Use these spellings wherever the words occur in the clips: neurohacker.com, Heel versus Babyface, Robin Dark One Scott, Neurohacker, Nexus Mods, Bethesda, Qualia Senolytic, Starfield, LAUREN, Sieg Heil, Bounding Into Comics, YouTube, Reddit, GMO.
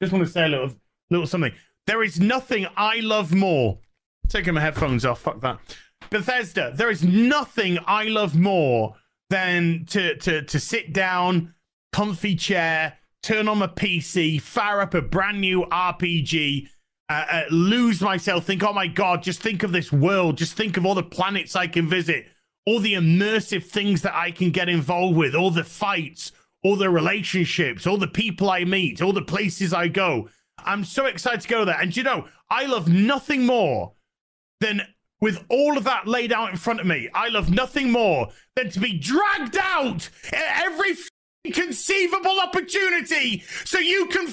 Just want to say a little something. There is nothing I love more. Taking my headphones off. Fuck that. Bethesda. There is nothing I love more than to sit down, comfy chair, turn on my PC, fire up a brand new RPG, lose myself, think, oh my God, just think of this world. Just think of all the planets I can visit, all the immersive things that I can get involved with, all the fights, all the relationships, all the people I meet, all the places I go. I'm so excited to go there. And you know, I love nothing more than, with all of that laid out in front of me, I love nothing more than to be dragged out at every conceivable opportunity so you can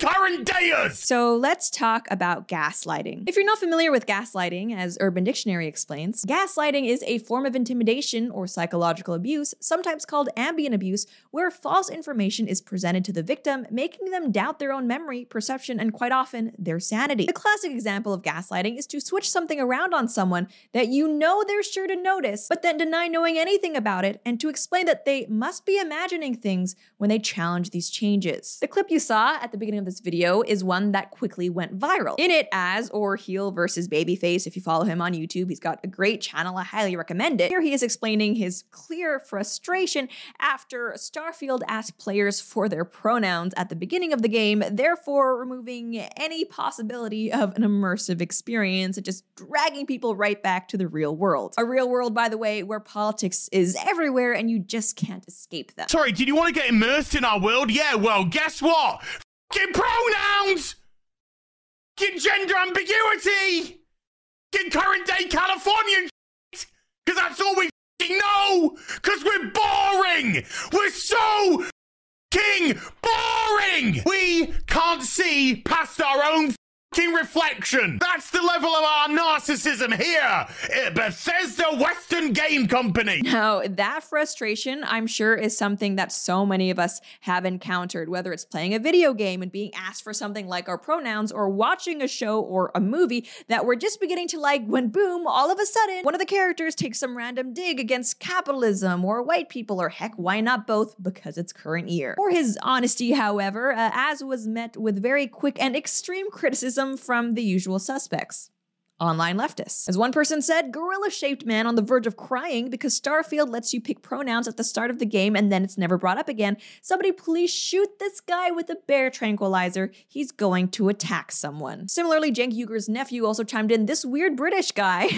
current dayers. So let's talk about gaslighting. If you're not familiar with gaslighting, as Urban Dictionary explains, gaslighting is a form of intimidation or psychological abuse, sometimes called ambient abuse, where false information is presented to the victim, making them doubt their own memory, perception, and quite often their sanity. The classic example of gaslighting is to switch something around on someone that you know they're sure to notice, but then deny knowing anything about it, and to explain that they must be imagining things when they challenge these changes. The clip you saw at the beginning of this video is one that quickly went viral. In it, Heel versus Babyface, if you follow him on YouTube, he's got a great channel, I highly recommend it. Here he is explaining his clear frustration after Starfield asked players for their pronouns at the beginning of the game, therefore removing any possibility of an immersive experience and just dragging people right back to the real world. A real world, by the way, where politics is everywhere and you just can't escape them. Sorry, did you want to get immersed in our world? Yeah, well, guess what? Fucking pronouns, fucking gender ambiguity, fucking current day Californian shit, because that's all we fucking know, because we're boring. We're so fucking boring. We can't see past our own fucking reflection. That's the level of our narcissism here at Bethesda Western Game Company. Now, that frustration, I'm sure, is something that so many of us have encountered, whether it's playing a video game and being asked for something like our pronouns, or watching a show or a movie that we're just beginning to like, when boom, all of a sudden, one of the characters takes some random dig against capitalism or white people, or heck, why not both, because it's current year. For his honesty, however, Az was met with very quick and extreme criticism from the usual suspects. Online leftists. As one person said, gorilla-shaped man on the verge of crying because Starfield lets you pick pronouns at the start of the game and then it's never brought up again. Somebody please shoot this guy with a bear tranquilizer. He's going to attack someone. Similarly, Cenk Uyghur's nephew also chimed in, this weird British guy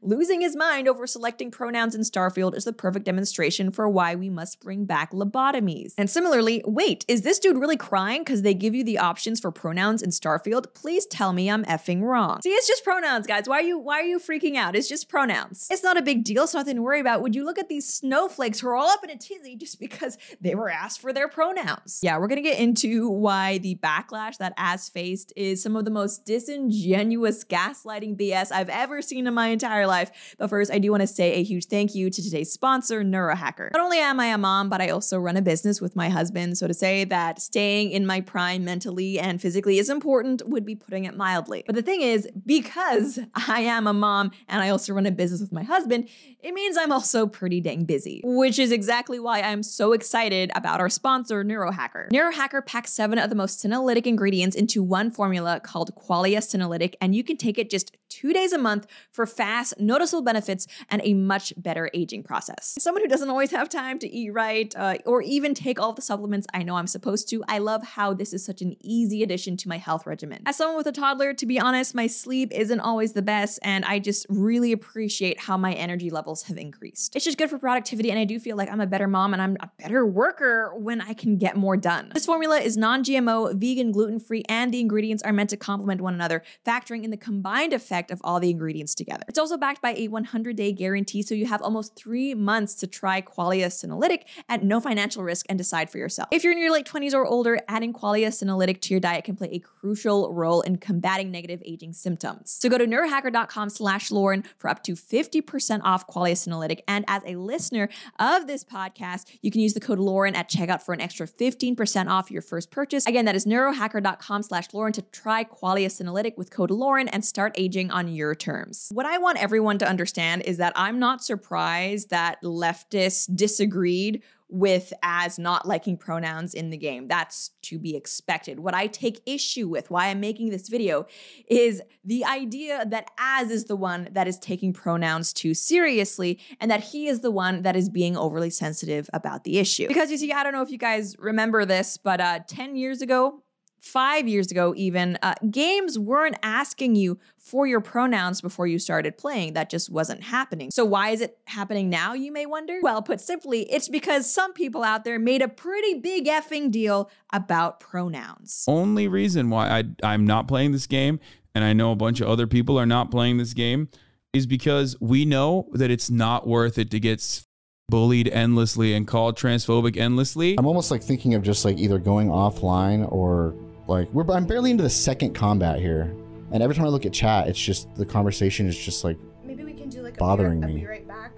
losing his mind over selecting pronouns in Starfield is the perfect demonstration for why we must bring back lobotomies. And similarly, wait, is this dude really crying because they give you the options for pronouns in Starfield? Please tell me I'm effing wrong. See, it's just pronouns, guys. Why are you freaking out? It's just pronouns. It's not a big deal. It's nothing to worry about. Would you look at these snowflakes who are all up in a tizzy just because they were asked for their pronouns? Yeah, we're gonna get into why the backlash that Az faced is some of the most disingenuous gaslighting BS I've ever seen in my entire life. But first, I do want to say a huge thank you to today's sponsor, Neurohacker. Not only am I a mom, but I also run a business with my husband. So to say that staying in my prime mentally and physically is important would be putting it mildly. But the thing is, because I am a mom and I also run a business with my husband, it means I'm also pretty dang busy, which is exactly why I'm so excited about our sponsor, Neurohacker. Neurohacker packs 7 of the most senolytic ingredients into one formula called Qualia Senolytic, and you can take it just 2 days a month for fast, noticeable benefits and a much better aging process. As someone who doesn't always have time to eat right or even take all the supplements I know I'm supposed to, I love how this is such an easy addition to my health regimen. As someone with a toddler, to be honest, my sleep isn't always the best, and I just really appreciate how my energy levels have increased. It's just good for productivity, and I do feel like I'm a better mom and I'm a better worker when I can get more done. This formula is non-GMO, vegan, gluten-free, and the ingredients are meant to complement one another, factoring in the combined effect of all the ingredients together. It's also backed by a 100-day guarantee, so you have almost 3 months to try Qualia Senolytic at no financial risk and decide for yourself. If you're in your late 20s or older, adding Qualia Senolytic to your diet can play a crucial role in combating negative aging symptoms. So go to neurohacker.com/Lauren for up to 50% off Qualia Senolytic. And as a listener of this podcast, you can use the code Lauren at checkout for an extra 15% off your first purchase. Again, that is neurohacker.com/Lauren to try Qualia Senolytic with code Lauren and start aging on your terms. What I want everyone to understand is that I'm not surprised that leftists disagreed with as not liking pronouns in the game. That's to be expected. What I take issue with, why I'm making this video, is the idea that as is the one that is taking pronouns too seriously and that he is the one that is being overly sensitive about the issue. Because you see, I don't know if you guys remember this, but 10 years ago, 5 years ago even, games weren't asking you for your pronouns before you started playing. That just wasn't happening. So why is it happening now, you may wonder? Well, put simply, it's because some people out there made a pretty big effing deal about pronouns. Only reason why I'm not playing this game, and I know a bunch of other people are not playing this game, is because we know that it's not worth it to get bullied endlessly and called transphobic endlessly. I'm almost like thinking of just like either going offline or like I'm barely into the second combat here, and every time I look at chat, it's just the conversation is just like maybe we can do like bothering me. I'll be right back,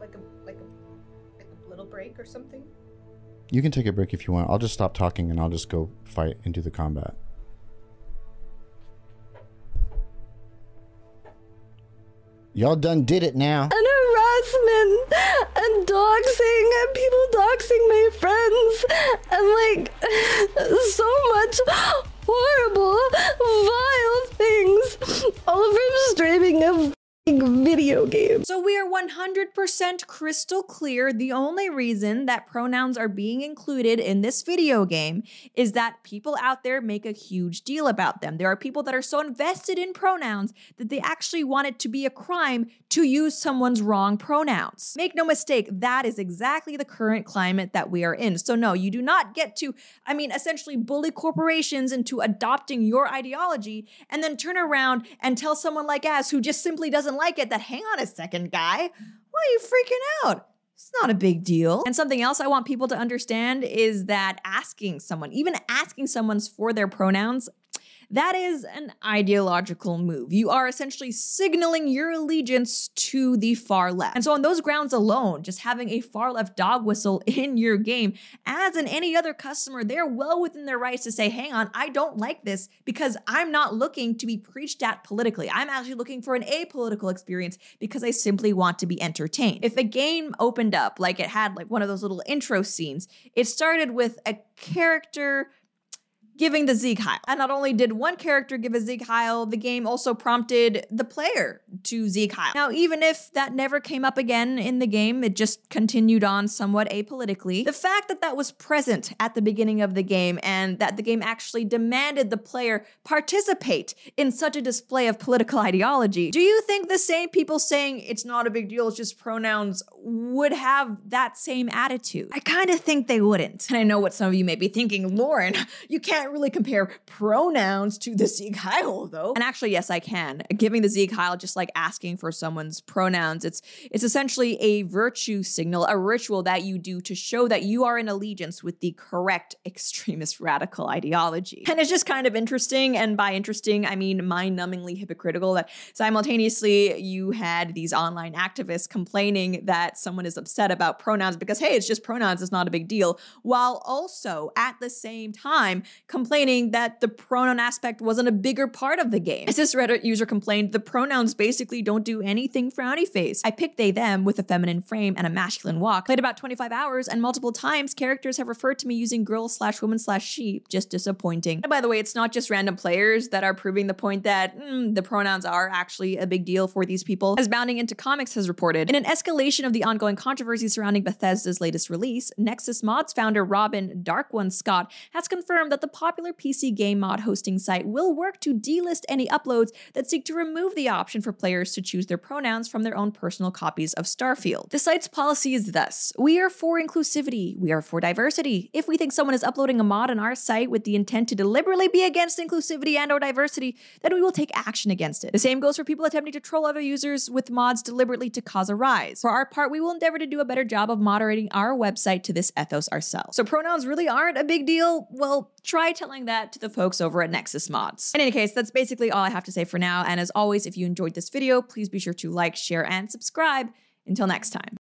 like a little break or something. You can take a break if you want. I'll just stop talking and I'll just go fight and do the combat. Y'all done did it now. And harassment and doxing and people doxing my friends and like so much horrible, vile things all from streaming of video games. So we are 100% crystal clear. The only reason that pronouns are being included in this video game is that people out there make a huge deal about them. There are people that are so invested in pronouns that they actually want it to be a crime to use someone's wrong pronouns. Make no mistake, that is exactly the current climate that we are in. So no, you do not get to, essentially bully corporations into adopting your ideology and then turn around and tell someone like As, who just simply doesn't like it, that hang on a second, guy, why are you freaking out? It's not a big deal. And something else I want people to understand is that asking someone, even asking someone for their pronouns, that is an ideological move. You are essentially signaling your allegiance to the far left. And so on those grounds alone, just having a far left dog whistle in your game, as in any other customer, they're well within their rights to say, hang on, I don't like this because I'm not looking to be preached at politically. I'm actually looking for an apolitical experience because I simply want to be entertained. If a game opened up, like it had like one of those little intro scenes, it started with a character giving the Sieg Heil. And not only did one character give a Sieg Heil, the game also prompted the player to Sieg Heil. Now, even if that never came up again in the game, it just continued on somewhat apolitically. The fact that that was present at the beginning of the game and that the game actually demanded the player participate in such a display of political ideology, do you think the same people saying it's not a big deal, it's just pronouns, would have that same attitude? I kind of think they wouldn't. And I know what some of you may be thinking, Lauren, you can't really compare pronouns to the Sieg Heil though. And actually, yes, I can. Giving the Sieg Heil, just like asking for someone's pronouns, it's essentially a virtue signal, a ritual that you do to show that you are in allegiance with the correct extremist radical ideology. And it's just kind of interesting, and by interesting, I mean mind-numbingly hypocritical, that simultaneously you had these online activists complaining that someone is upset about pronouns because, hey, it's just pronouns, it's not a big deal, while also at the same time complaining that the pronoun aspect wasn't a bigger part of the game. As this Reddit user complained, the pronouns basically don't do anything for Frowny Face. I picked they, them with a feminine frame and a masculine walk. Played about 25 hours and multiple times characters have referred to me using girl/woman/she. Just disappointing. And by the way, it's not just random players that are proving the point that the pronouns are actually a big deal for these people. As Bounding Into Comics has reported, in an escalation of the ongoing controversy surrounding Bethesda's latest release, Nexus Mods founder Robin Dark One Scott has confirmed that the popular PC game mod hosting site will work to delist any uploads that seek to remove the option for players to choose their pronouns from their own personal copies of Starfield. The site's policy is thus: we are for inclusivity, we are for diversity. If we think someone is uploading a mod on our site with the intent to deliberately be against inclusivity and or diversity, then we will take action against it. The same goes for people attempting to troll other users with mods deliberately to cause a rise. For our part, we will endeavor to do a better job of moderating our website to this ethos ourselves. So pronouns really aren't a big deal? Well, try telling that to the folks over at Nexus Mods. In any case, that's basically all I have to say for now. And as always, if you enjoyed this video, please be sure to like, share, and subscribe. Until next time.